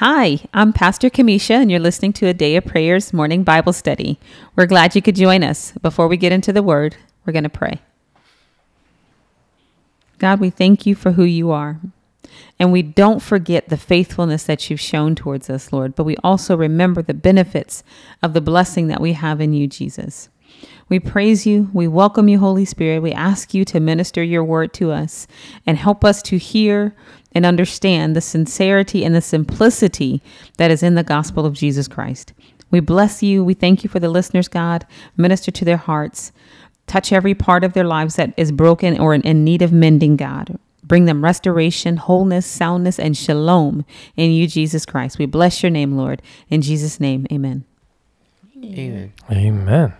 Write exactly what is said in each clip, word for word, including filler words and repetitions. Hi, I'm Pastor Kamisha, and you're listening to A Day of Prayers Morning Bible Study. We're glad you could join us. Before we get into the Word, we're going to pray. God, we thank you for who you are, and we don't forget the faithfulness that you've shown towards us, Lord, but we also remember the benefits of the blessing that we have in you, Jesus. We praise you. We welcome you, Holy Spirit. We ask you to minister your word to us and help us to hear and understand the sincerity and the simplicity that is in the gospel of Jesus Christ. We bless you. We thank you for the listeners, God. Minister to their hearts. Touch every part of their lives that is broken or in need of mending, God. Bring them restoration, wholeness, soundness, and shalom in you, Jesus Christ. We bless your name, Lord. In Jesus' name, amen. Amen. Amen.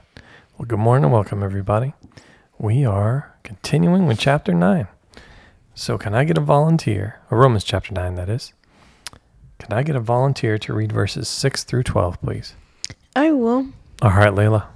Well, good morning. Welcome, everybody. We are continuing with chapter nine. So can I get a volunteer, or Romans chapter nine, that is. Can I get a volunteer to read verses six through twelve, please? I will. All right, Layla.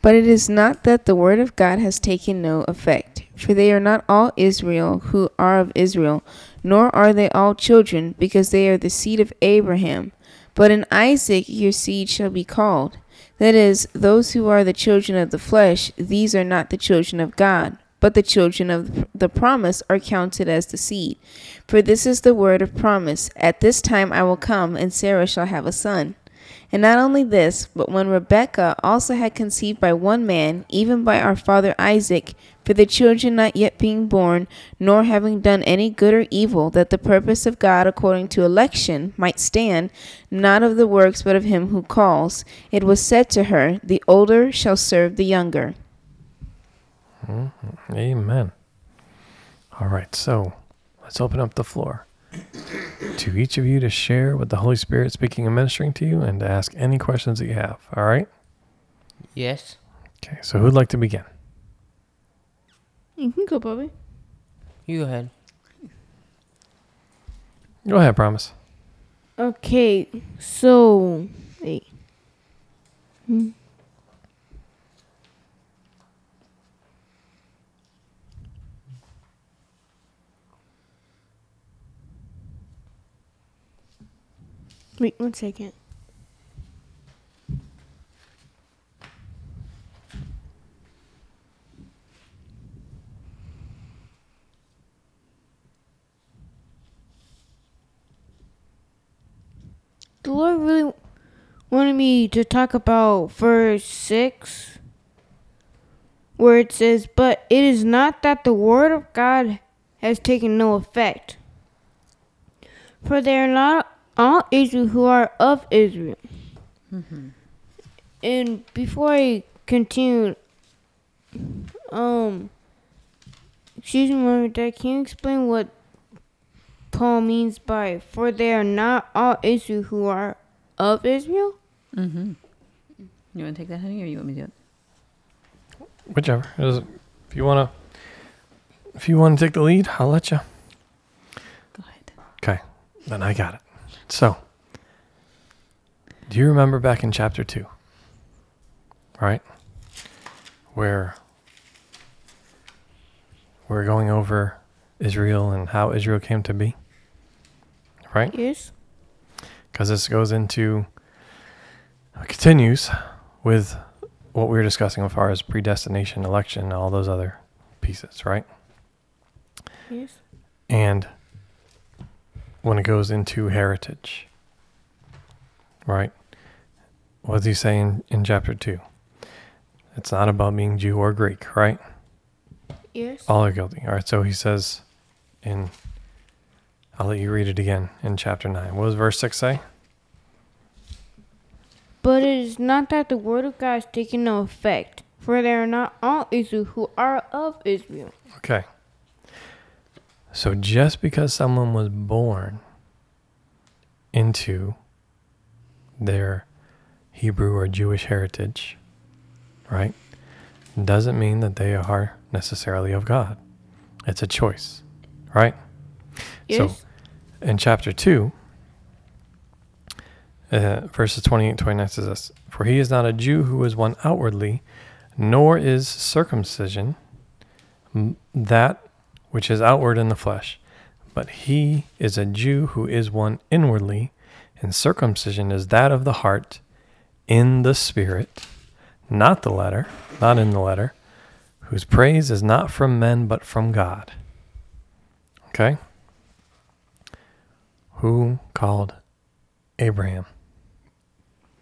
But it is not that the word of God has taken no effect, for they are not all Israel who are of Israel, nor are they all children, because they are the seed of Abraham. But in Isaac your seed shall be called. That is, those who are the children of the flesh, these are not the children of God, but the children of the promise are counted as the seed. For this is the word of promise, at this time I will come, and Sarah shall have a son. And not only this, but when Rebekah also had conceived by one man, even by our father Isaac, for the children not yet being born, nor having done any good or evil, that the purpose of God according to election might stand, not of the works but of him who calls, it was said to her, the older shall serve the younger. Amen. All right, so let's open up the floor to each of you to share with the Holy Spirit speaking and ministering to you, and to ask any questions that you have. All right? Yes. Okay, so who'd like to begin? You can go, Bobby. You go ahead. Go ahead, Promise. Okay, so... Wait. Hmm. Wait one second. The Lord really wanted me to talk about verse six, where it says, but it is not that the word of God has taken no effect, for they are not all Israel who are of Israel. Mm-hmm. And before I continue, um, excuse me, Mom and Dad, can you explain what Paul means by "for they are not all Israel who are of Israel"? Mm-hmm. You want to take that, honey, or you want me to do it? Whichever. If you wanna, if you wanna take the lead, I'll let you. Go ahead. Okay, then I got it. So, do you remember back in chapter two, right, where we're going over Israel and how Israel came to be, right? Yes. Because this goes into, continues with what we were discussing as far as predestination, election, and all those other pieces, right? Yes. And when it goes into heritage, right? What's he saying in chapter two? It's not about being Jew or Greek, right? Yes. All are guilty. All right, so he says in, I'll let you read it again in chapter nine. What does verse six say? But it is not that the word of God is taking no effect, for they are not all Israel who are of Israel. Okay. So just because someone was born into their Hebrew or Jewish heritage, right, doesn't mean that they are necessarily of God. It's a choice, right? Yes. So in chapter two, uh, verses twenty-eight and twenty-nine says this, "For he is not a Jew who is one outwardly, nor is circumcision that which is outward in the flesh, but he is a Jew who is one inwardly, and circumcision is that of the heart in the spirit, not the letter, not in the letter, whose praise is not from men but from God." Okay? Who called Abraham?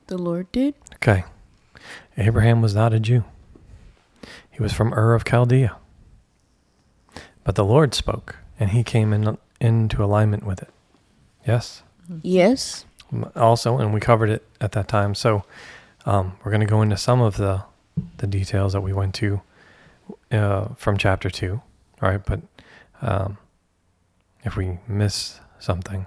The Lord did. Okay. Abraham was not a Jew. He was from Ur of Chaldea. But the Lord spoke, and he came in, into alignment with it. Yes? Yes. Also, and we covered it at that time, so um, we're going to go into some of the, the details that we went to uh, from chapter two, all right? But um, if we miss something,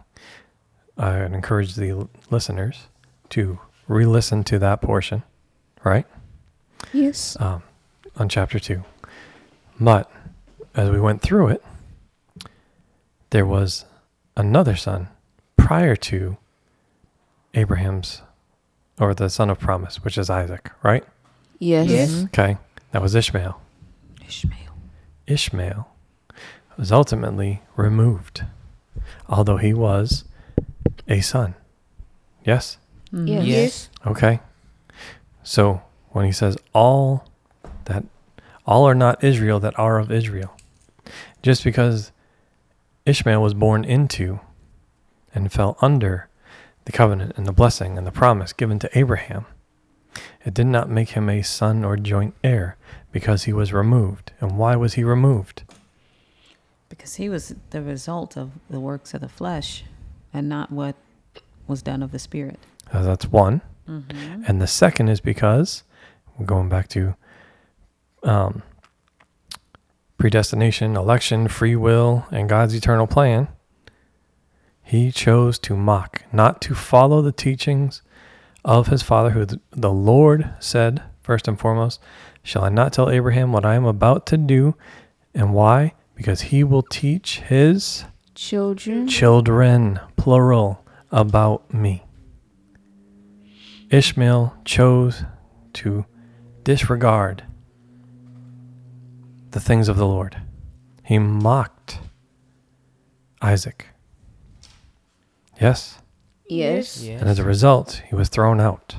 I would encourage the listeners to re-listen to that portion, right? Yes. Um, on chapter two. But as we went through it, there was another son prior to Abraham's, or the son of promise, which is Isaac, right? Yes. Yes. Okay. That was Ishmael. Ishmael. Ishmael was ultimately removed, although he was a son. Yes? Mm-hmm. Yes. Yes. Okay. So when he says all that, all are not Israel that are of Israel. Just because Ishmael was born into and fell under the covenant and the blessing and the promise given to Abraham, it did not make him a son or joint heir, because he was removed. And why was he removed? Because he was the result of the works of the flesh and not what was done of the spirit. Uh, that's one. Mm-hmm. And the second is because, we're going back to Um, predestination, election, free will, and God's eternal plan, he chose to mock, not to follow the teachings of his father, who the Lord said, first and foremost, "Shall I not tell Abraham what I am about to do?" And why? Because he will teach his children, children, plural, about me. Ishmael chose to disregard the things of the Lord. He mocked Isaac. Yes? Yes. Yes. And as a result, he was thrown out.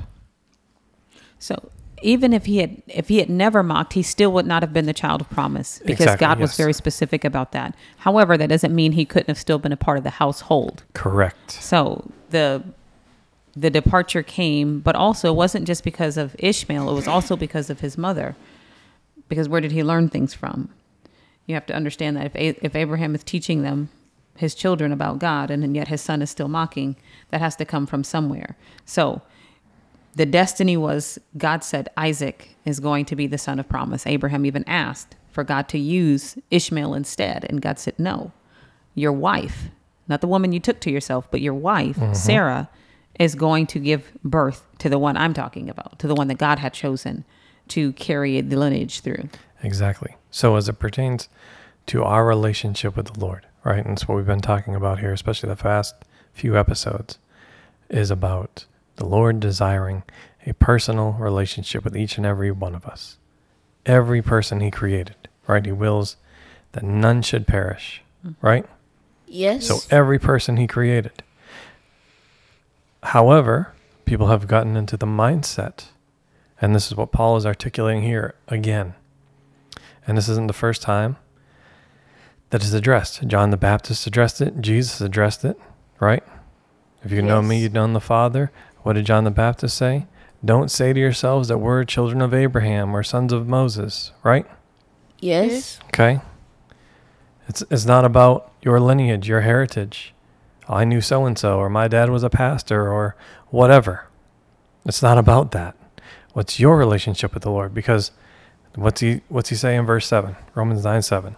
So even if he had if he had never mocked, he still would not have been the child of promise, because exactly, God yes. was very specific about that. However, that doesn't mean he couldn't have still been a part of the household. Correct. So the the departure came, but also it wasn't just because of Ishmael, it was also because of his mother. Because where did he learn things from? You have to understand that if A- if Abraham is teaching them, his children, about God, and, and yet his son is still mocking, that has to come from somewhere. So the destiny was, God said Isaac is going to be the son of promise. Abraham even asked for God to use Ishmael instead, and God said, "No, your wife, not the woman you took to yourself, but your wife, mm-hmm. Sarah, is going to give birth to the one I'm talking about, to the one that God had chosen to carry the lineage through." Exactly. So as it pertains to our relationship with the Lord, right? And that's what we've been talking about here, especially the past few episodes, is about the Lord desiring a personal relationship with each and every one of us. Every person he created, right? He wills that none should perish, right? Yes. So every person he created. However, people have gotten into the mindset, and this is what Paul is articulating here again, and this isn't the first time that is addressed. John the Baptist addressed it. Jesus addressed it, right? If you yes. know me, you know the Father. What did John the Baptist say? Don't say to yourselves that we're children of Abraham or sons of Moses, right? Yes. Okay. It's it's not about your lineage, your heritage. I knew so-and-so, or my dad was a pastor, or whatever. It's not about that. What's your relationship with the Lord? Because what's he what's he say in verse seven, Romans nine seven?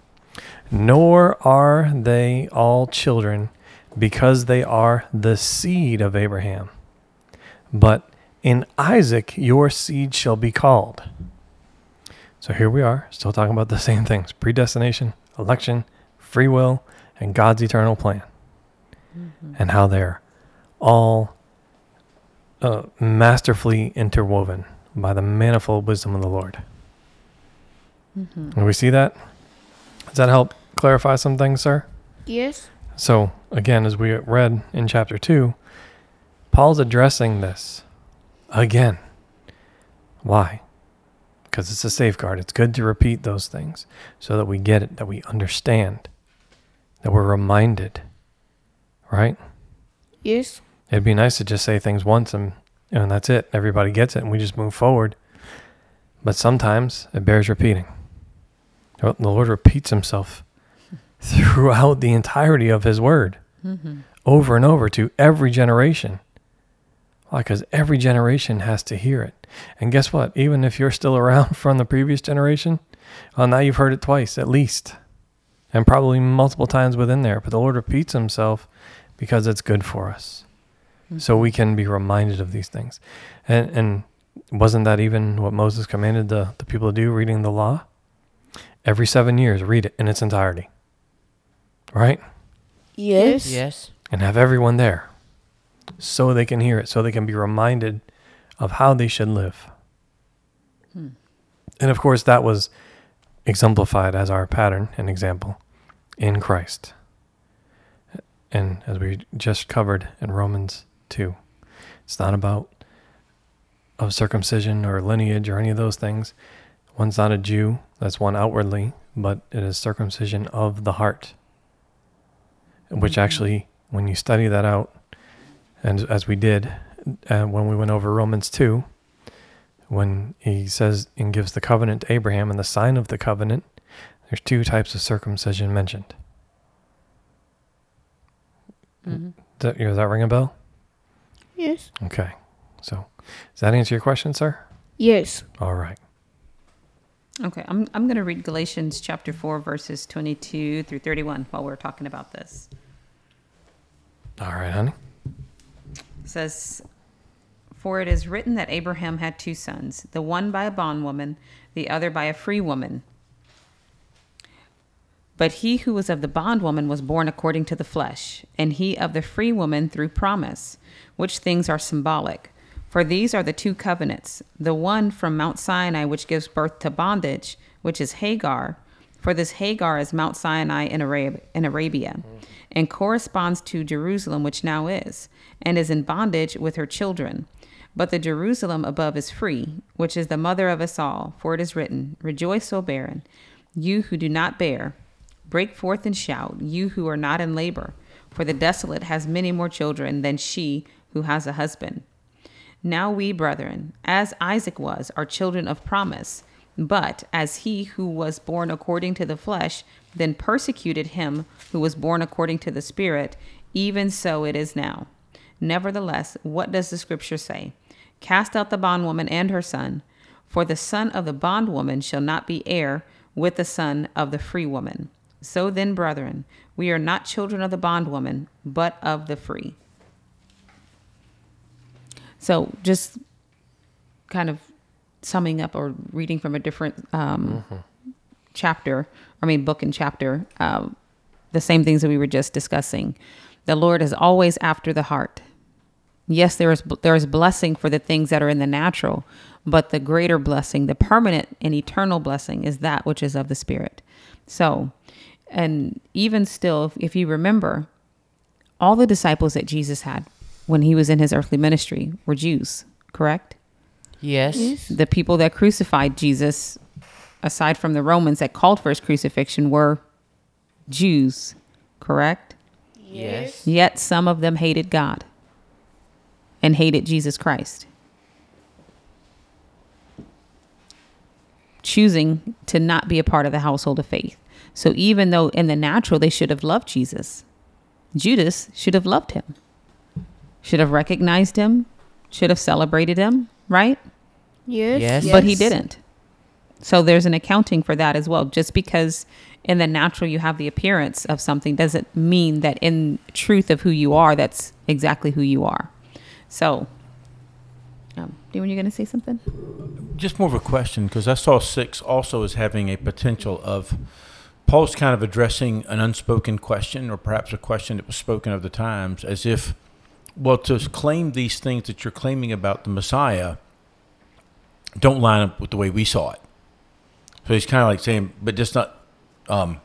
"Nor are they all children because they are the seed of Abraham, but in Isaac your seed shall be called." So here we are, still talking about the same things: predestination, election, free will, and God's eternal plan, mm-hmm. and how they're all uh, masterfully interwoven by the manifold wisdom of the Lord. Mm-hmm. And we see that. Does that help clarify some things, sir? Yes. So again, as we read in chapter two, Paul's addressing this again. Why? Because it's a safeguard. It's good to repeat those things so that we get it, that we understand, that we're reminded, right? Yes. It'd be nice to just say things once and, and that's it. Everybody gets it and we just move forward. But sometimes it bears repeating. The Lord repeats himself throughout the entirety of his word, mm-hmm. over and over to every generation. Why? Because every generation has to hear it. And guess what? Even if you're still around from the previous generation, well, now you've heard it twice at least, and probably multiple times within there. But the Lord repeats himself because it's good for us. Mm-hmm. So we can be reminded of these things. And, and wasn't that even what Moses commanded the, the people to do, reading the law? Every seven years, read it in its entirety. Right? Yes. Yes. And have everyone there so they can hear it, so they can be reminded of how they should live. Hmm. And of course, that was exemplified as our pattern and example in Christ. And as we just covered in Romans two, it's not about of circumcision or lineage or any of those things. One's not a Jew, that's one outwardly, but it is circumcision of the heart. Which actually, when you study that out, and as we did uh, when we went over Romans two, when he says and gives the covenant to Abraham and the sign of the covenant, there's two types of circumcision mentioned. Mm-hmm. Does, that, does that ring a bell? Yes. Okay. So, does that answer your question, sir? Yes. All right. Okay, I'm I'm going to read Galatians chapter four, verses twenty-two through thirty-one while we're talking about this. All right, honey. It says, "For it is written that Abraham had two sons, the one by a bondwoman, the other by a free woman. But he who was of the bondwoman was born according to the flesh, and he of the free woman through promise, which things are symbolic. For these are the two covenants, the one from Mount Sinai, which gives birth to bondage, which is Hagar. For this Hagar is Mount Sinai in Arab- in Arabia, and corresponds to Jerusalem, which now is, and is in bondage with her children. But the Jerusalem above is free, which is the mother of us all. For it is written, Rejoice, O barren, you who do not bear. Break forth and shout, you who are not in labor. For the desolate has many more children than she who has a husband. Now we, brethren, as Isaac was, are children of promise. But as he who was born according to the flesh then persecuted him who was born according to the Spirit, even so it is now. Nevertheless, what does the Scripture say? Cast out the bondwoman and her son, for the son of the bondwoman shall not be heir with the son of the free woman. So then, brethren, we are not children of the bondwoman, but of the free." So just kind of summing up or reading from a different um, mm-hmm. chapter, I mean book and chapter, um, the same things that we were just discussing. The Lord is always after the heart. Yes, there is there is blessing for the things that are in the natural, but the greater blessing, the permanent and eternal blessing, is that which is of the Spirit. So, and even still, if, if you remember, all the disciples that Jesus had when he was in his earthly ministry were Jews, correct? Yes. Yes. The people that crucified Jesus, aside from the Romans that called for his crucifixion, were Jews, correct? Yes. Yet some of them hated God and hated Jesus Christ, choosing to not be a part of the household of faith. So even though in the natural they should have loved Jesus, Judas should have loved him. Should have recognized him, should have celebrated him, right? Yes. Yes. But he didn't. So there's an accounting for that as well. Just because in the natural you have the appearance of something doesn't mean that in truth of who you are, that's exactly who you are. So Um, were you going to say something? Just more of a question, because I saw six also as having a potential of Paul's kind of addressing an unspoken question, or perhaps a question that was spoken of the times, as if, well, to claim these things that you're claiming about the Messiah don't line up with the way we saw it. So he's kind of like saying, but just not, um,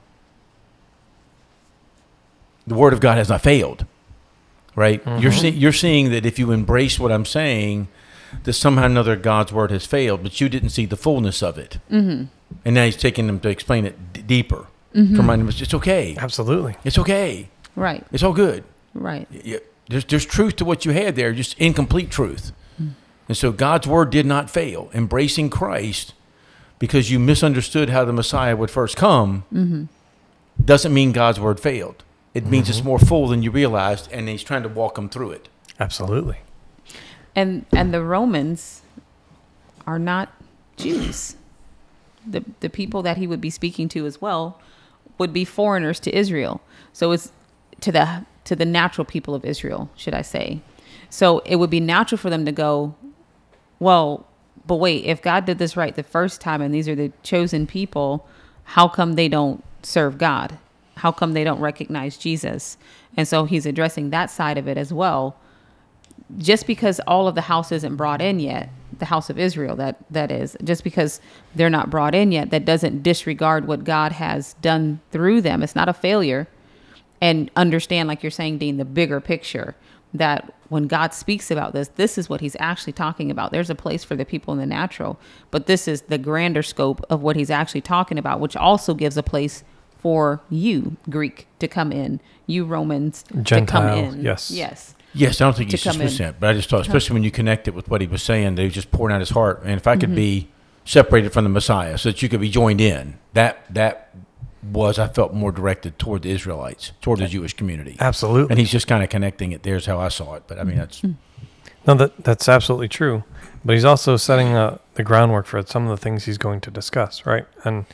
the word of God has not failed, right? Mm-hmm. You're see, you're seeing that if you embrace what I'm saying, that somehow or another God's word has failed, but you didn't see the fullness of it. Mm-hmm. And now he's taking them to explain it d- deeper. Mm-hmm. To remind them, it's okay. Absolutely. It's okay. Right. It's all good. Right. Yeah, there's, there's truth to what you had there, just incomplete truth. Mm. And so God's word did not fail. Embracing Christ because you misunderstood how the Messiah would first come, mm-hmm, doesn't mean God's word failed. It means, mm-hmm, it's more full than you realized, and he's trying to walk them through it. Absolutely. And and the Romans are not Jews. The the people that he would be speaking to as well would be foreigners to Israel. So it's to the to the natural people of Israel, should I say. So it would be natural for them to go, well, but wait, if God did this right the first time and these are the chosen people, how come they don't serve God? How come they don't recognize Jesus? And so he's addressing that side of it as well. Just because all of the house isn't brought in yet, the house of Israel, that that is, just because they're not brought in yet, that doesn't disregard what God has done through them. It's not a failure. And understand, like you're saying, Dean, the bigger picture, that when God speaks about this, this is what he's actually talking about. There's a place for the people in the natural, but this is the grander scope of what he's actually talking about, which also gives a place for you, Greek, to come in, you Romans, Gentile, to come in. Yes. Yes. Yes, I don't think he's dismissing it, but I just thought, especially when you connect it with what he was saying, they were just pouring out his heart. And if I could, mm-hmm, be separated from the Messiah so that you could be joined in, that that was, I felt, more directed toward the Israelites, toward the Jewish community. Absolutely. And he's just kind of connecting it. There's how I saw it. But I mean, that's... No, that that's absolutely true. But he's also setting uh, the groundwork for some of the things he's going to discuss, right? And...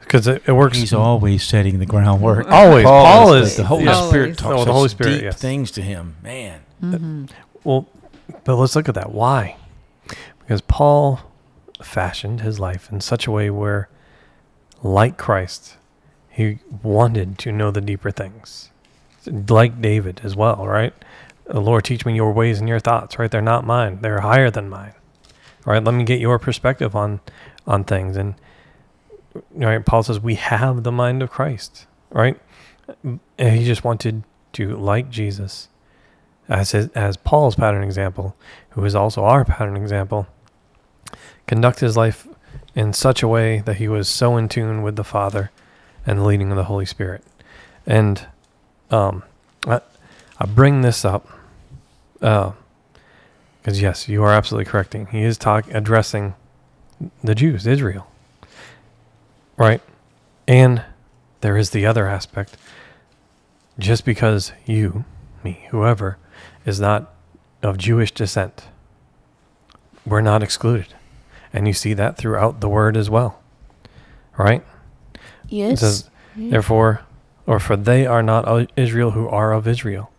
because it, it works. He's always setting the groundwork. Always. Paul, Paul is. The Holy always. Spirit talks oh, the Holy Spirit, deep yes. things to him. Man. Mm-hmm. Well, but let's look at that. Why? Because Paul fashioned his life in such a way where, like Christ, he wanted to know the deeper things. Like David as well, right? The Lord, teach me your ways and your thoughts, right? They're not mine. They're higher than mine. All right, let me get your perspective on, on things. And right, Paul says we have the mind of Christ, right? And he just wanted to, like Jesus, as his, as Paul's pattern example, who is also our pattern example, conduct his life in such a way that he was so in tune with the Father and the leading of the Holy Spirit. And um, I, I bring this up because uh, yes, you are absolutely correct. He is talk addressing the Jews, Israel. Right. And there is the other aspect. Just because you, me, whoever, is not of Jewish descent, we're not excluded. And you see that throughout the word as well. Right? Yes. It says, therefore, or for they are not of Israel who are of Israel.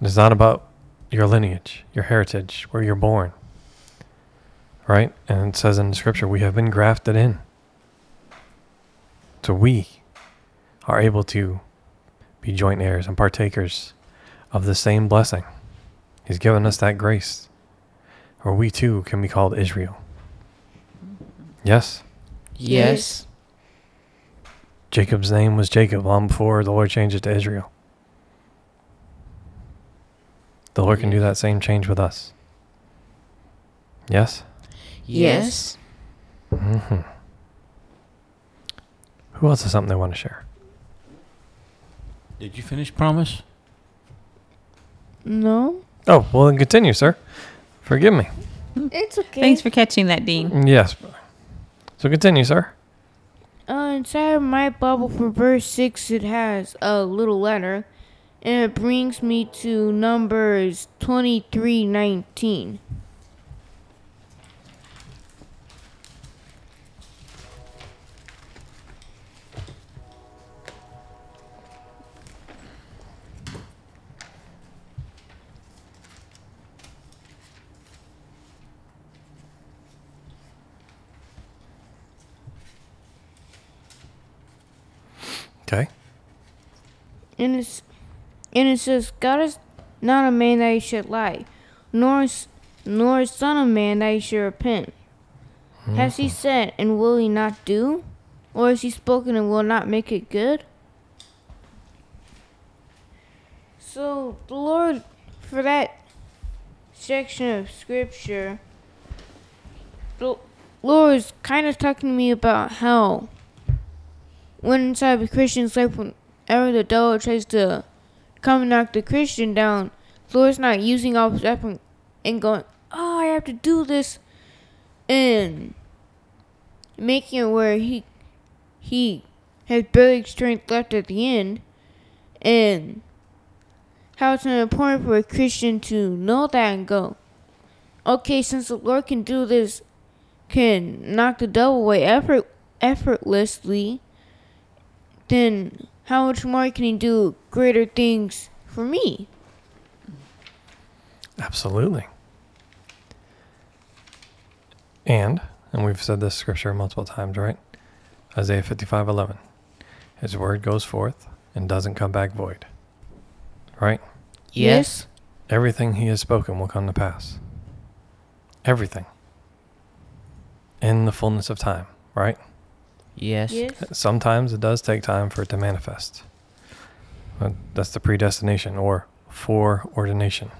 It's not about your lineage, your heritage, where you're born. Right? And it says in the scripture, we have been grafted in. So we are able to be joint heirs and partakers of the same blessing. He's given us that grace. Or we too can be called Israel. Yes? Yes. Jacob's name was Jacob long before the Lord changed it to Israel. The Lord can do that same change with us. Yes? Yes. Mm-hmm. Who else has something they want to share? Did you finish promise? No. Oh, well then continue, sir. Forgive me. It's okay. Thanks for catching that, Dean. Yes. So continue, sir. Uh, inside of my Bible for verse six, it has a little letter, and it brings me to Numbers twenty-three nineteen. Okay. And, it's, and it says, God is not a man that he should lie, nor is, nor is son of man that he should repent. Mm-hmm. Has he said, and will he not do? Or has he spoken, and will not make it good? So the Lord, for that section of Scripture, the Lord is kind of talking to me about how when inside of a Christian's life, whenever the devil tries to come and knock the Christian down, the Lord's not using all his effort and going, oh, I have to do this, and making it where he he has barely strength left at the end, and how it's important for a Christian to know that and go, okay, since the Lord can do this, can knock the devil away effort, effortlessly, then how much more can he do greater things for me? Absolutely. And, and we've said this scripture multiple times, right? Isaiah fifty-five eleven. His word goes forth and doesn't come back void. Right? Yes. Everything he has spoken will come to pass. Everything. In the fullness of time, right? Yes. yes. Sometimes it does take time for it to manifest. That's the predestination or foreordination,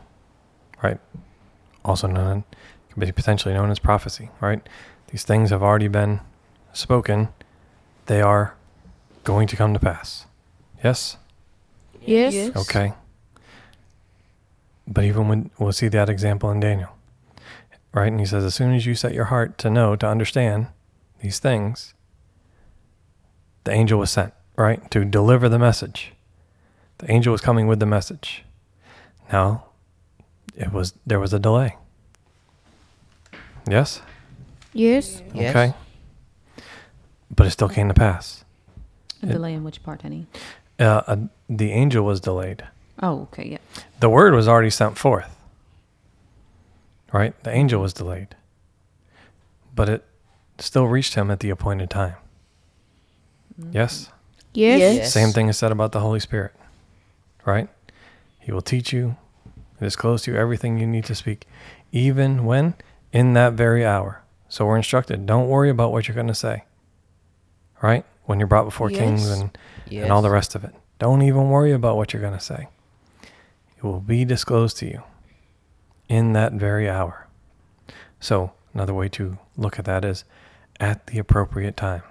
right? Also known, can be potentially known as prophecy, right? These things have already been spoken. They are going to come to pass. Yes? Yes. yes. Okay. But even when we'll see that example in Daniel, right? And he says, as soon as you set your heart to know, to understand these things, the angel was sent, right, to deliver the message. The angel was coming with the message. Now, it was there was a delay. Yes? Yes. Okay. Yes. But it still came to pass. A it, delay in which part, honey? Uh, uh, the angel was delayed. Oh, okay, yeah. The word was already sent forth, right? The angel was delayed. But it still reached him at the appointed time. Yes? yes? Yes. Same thing is said about the Holy Spirit, right? He will teach you, disclose to you everything you need to speak, even when in that very hour. So we're instructed, don't worry about what you're going to say, right? When you're brought before yes. kings and, yes. and all the rest of it. Don't even worry about what you're going to say. It will be disclosed to you in that very hour. So another way to look at that is at the appropriate time.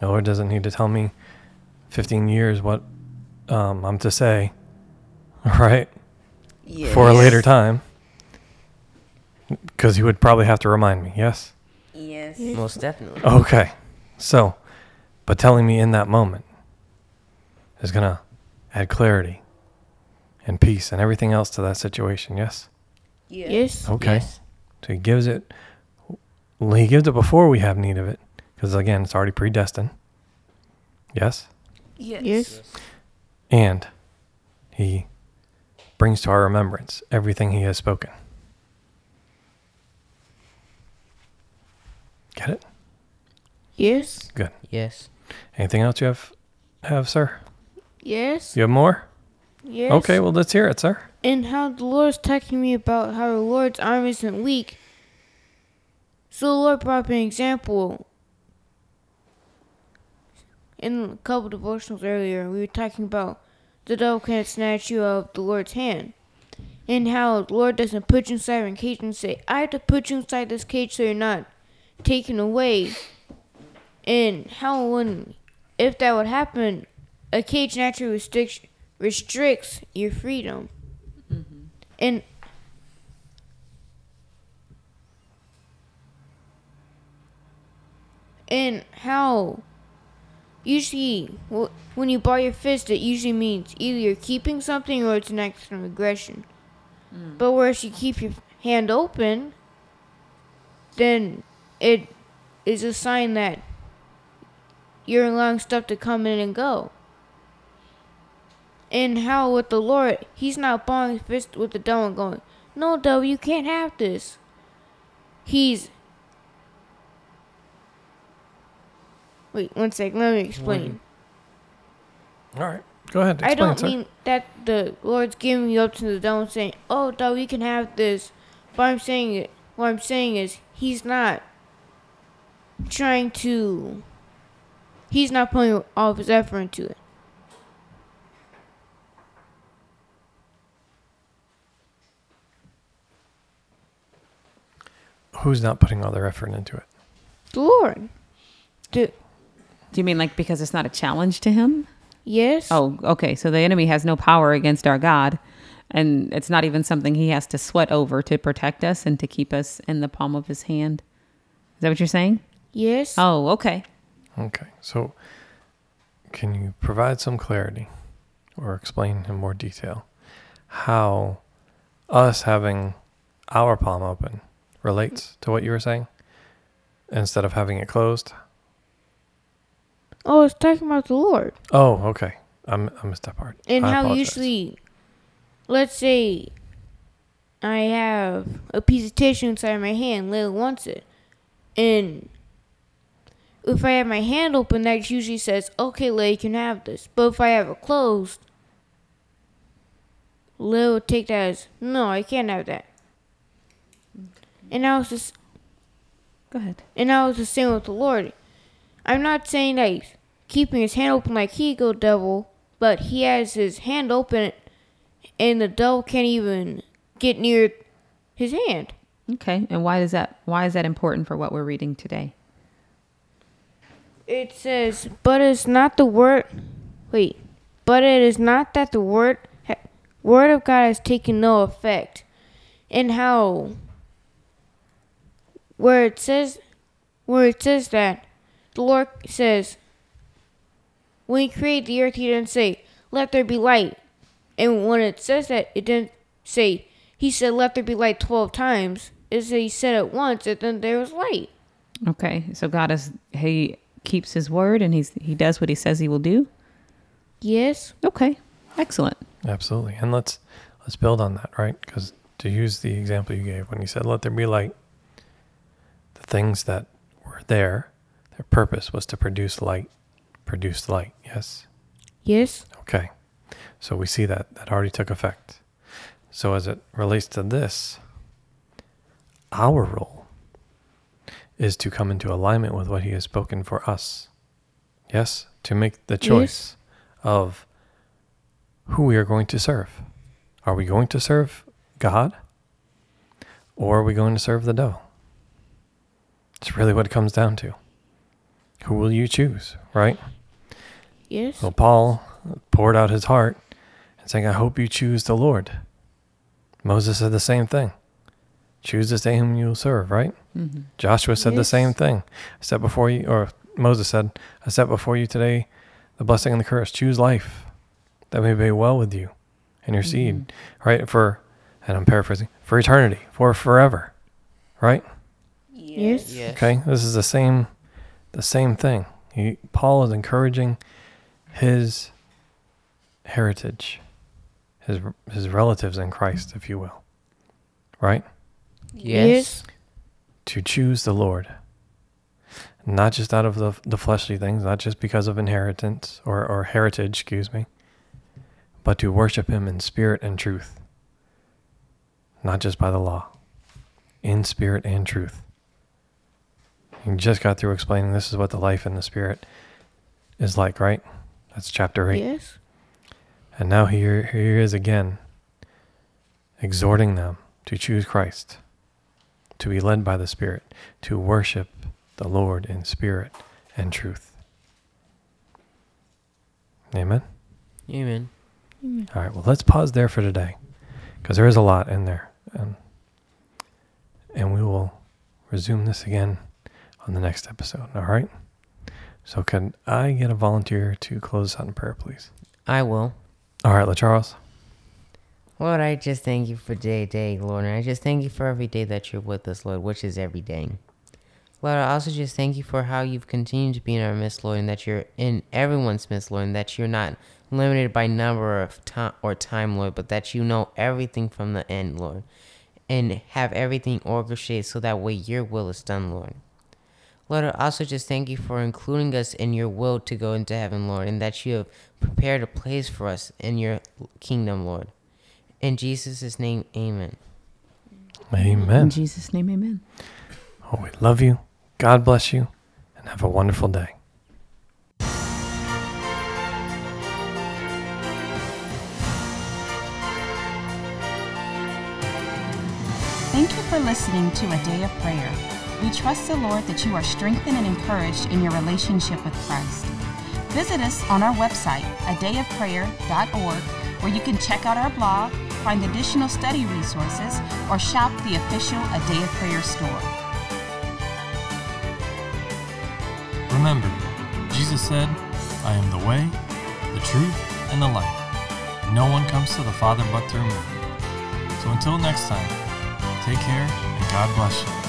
The Lord doesn't need to tell me fifteen years what um, I'm to say, right? Yes. For a later time. Because he would probably have to remind me, yes? Yes. Most definitely. Okay. So, but telling me in that moment is going to add clarity and peace and everything else to that situation, yes? Yes. yes. Okay. Yes. So he gives it, he gives it before we have need of it. Because, again, it's already predestined. Yes? Yes. Yes. And he brings to our remembrance everything he has spoken. Get it? Yes. Good. Yes. Anything else you have, have sir? Yes. You have more? Yes. Okay, well, let's hear it, sir. And how the Lord's talking to me about how the Lord's arm isn't weak. So the Lord brought up an example. In a couple of devotionals earlier, we were talking about the devil can't snatch you out of the Lord's hand. And how the Lord doesn't put you inside a cage and say, I have to put you inside this cage so you're not taken away. And how when, if that would happen, a cage naturally restricts, restricts your freedom. Mm-hmm. And and how... Usually, when you ball your fist, it usually means either you're keeping something or it's an action of aggression. Mm. But whereas you keep your hand open, then it is a sign that you're allowing stuff to come in and go. And how with the Lord, he's not balling his fist with the devil and going, no, devil, you can't have this. He's... Wait, one sec. Let me explain. All right. Go ahead. Explain, I don't sir. mean that the Lord's giving you up to the devil saying, oh, that we can have this. But I'm saying, what I'm saying is he's not trying to, he's not putting all of his effort into it. Who's not putting all their effort into it? The Lord. The- Do you mean like because it's not a challenge to him? Yes. Oh, okay. So the enemy has no power against our God, and it's not even something he has to sweat over to protect us and to keep us in the palm of his hand. Is that what you're saying? Yes. Oh, okay. Okay. So can you provide some clarity or explain in more detail how us having our palm open relates to what you were saying instead of having it closed? Oh, it's talking about the Lord. Oh, okay. I'm, I missed that part. And I how apologize. Usually, let's say I have a piece of tissue inside my hand. Layla wants it. And if I have my hand open, that usually says, okay, Layla, you can have this. But if I have it closed, Layla will take that as, no, I can't have that. And I was just... Go ahead. And I was the same with the Lord. I'm not saying that he's keeping his hand open like he go devil, but he has his hand open and the devil can't even get near his hand. Okay, and why is that, why is that important for what we're reading today? It says, but it's not the word, wait, but it is not that the word, word of God has taken no effect. And how, where it says, where it says that, the Lord says, when he created the earth, he didn't say, let there be light. And when it says that, it didn't say, he said, let there be light twelve times. It said he said it once, and then there was light. Okay, so God is, he keeps his word, and he's he does what he says he will do? Yes. Okay, excellent. Absolutely, and let's let's build on that, right? Because to use the example you gave, when he said, let there be light, the things that were there, their purpose was to produce light, produce light, yes? Yes. Okay. So we see that. That already took effect. So as it relates to this, our role is to come into alignment with what he has spoken for us. Yes? To make the choice yes. of who we are going to serve. Are we going to serve God? Or are we going to serve the devil? It's really what it comes down to. Who will you choose, right? Yes. So Paul poured out his heart and saying, I hope you choose the Lord. Moses said the same thing. Choose this day whom you will serve, right? Mm-hmm. Joshua said yes. the same thing. I set before you, or Moses said, I set before you today the blessing and the curse. Choose life that may be well with you and your mm-hmm. seed, right? For, and I'm paraphrasing, for eternity, for forever, right? Yes. yes. Okay, this is the same The same thing. He, Paul is encouraging his heritage, his his relatives in Christ, if you will. Right? Yes. To choose the Lord. Not just out of the, the fleshly things, not just because of inheritance or, or heritage, excuse me, but to worship him in spirit and truth. Not just by the law. In spirit and truth. You just got through explaining this is what the life in the Spirit is like, right? That's chapter eight. Yes. And now here, here he is again, exhorting them to choose Christ, to be led by the Spirit, to worship the Lord in spirit and truth. Amen? Amen. Amen. All right, well, let's pause there for today, because there is a lot in there. And, and we will resume this again on the next episode, all right? So can I get a volunteer to close out in prayer, please? I will. All right, LaCharles. Lord, I just thank you for day day, Lord, and I just thank you for every day that you're with us, Lord, which is every day. Lord, I also just thank you for how you've continued to be in our midst, Lord, and that you're in everyone's midst, Lord, and that you're not limited by number of time or time, Lord, but that you know everything from the end, Lord, and have everything orchestrated so that way your will is done, Lord. Lord, I also just thank you for including us in your will to go into heaven, Lord, and that you have prepared a place for us in your kingdom, Lord. In Jesus' name, amen. Amen. In Jesus' name, amen. Oh, we love you. God bless you, and have a wonderful day. Thank you for listening to A Day of Prayer. We trust the Lord that you are strengthened and encouraged in your relationship with Christ. Visit us on our website, a day of prayer dot org, where you can check out our blog, find additional study resources, or shop the official A Day of Prayer store. Remember, Jesus said, "I am the way, the truth, and the life. No one comes to the Father but through me." So until next time, take care and God bless you.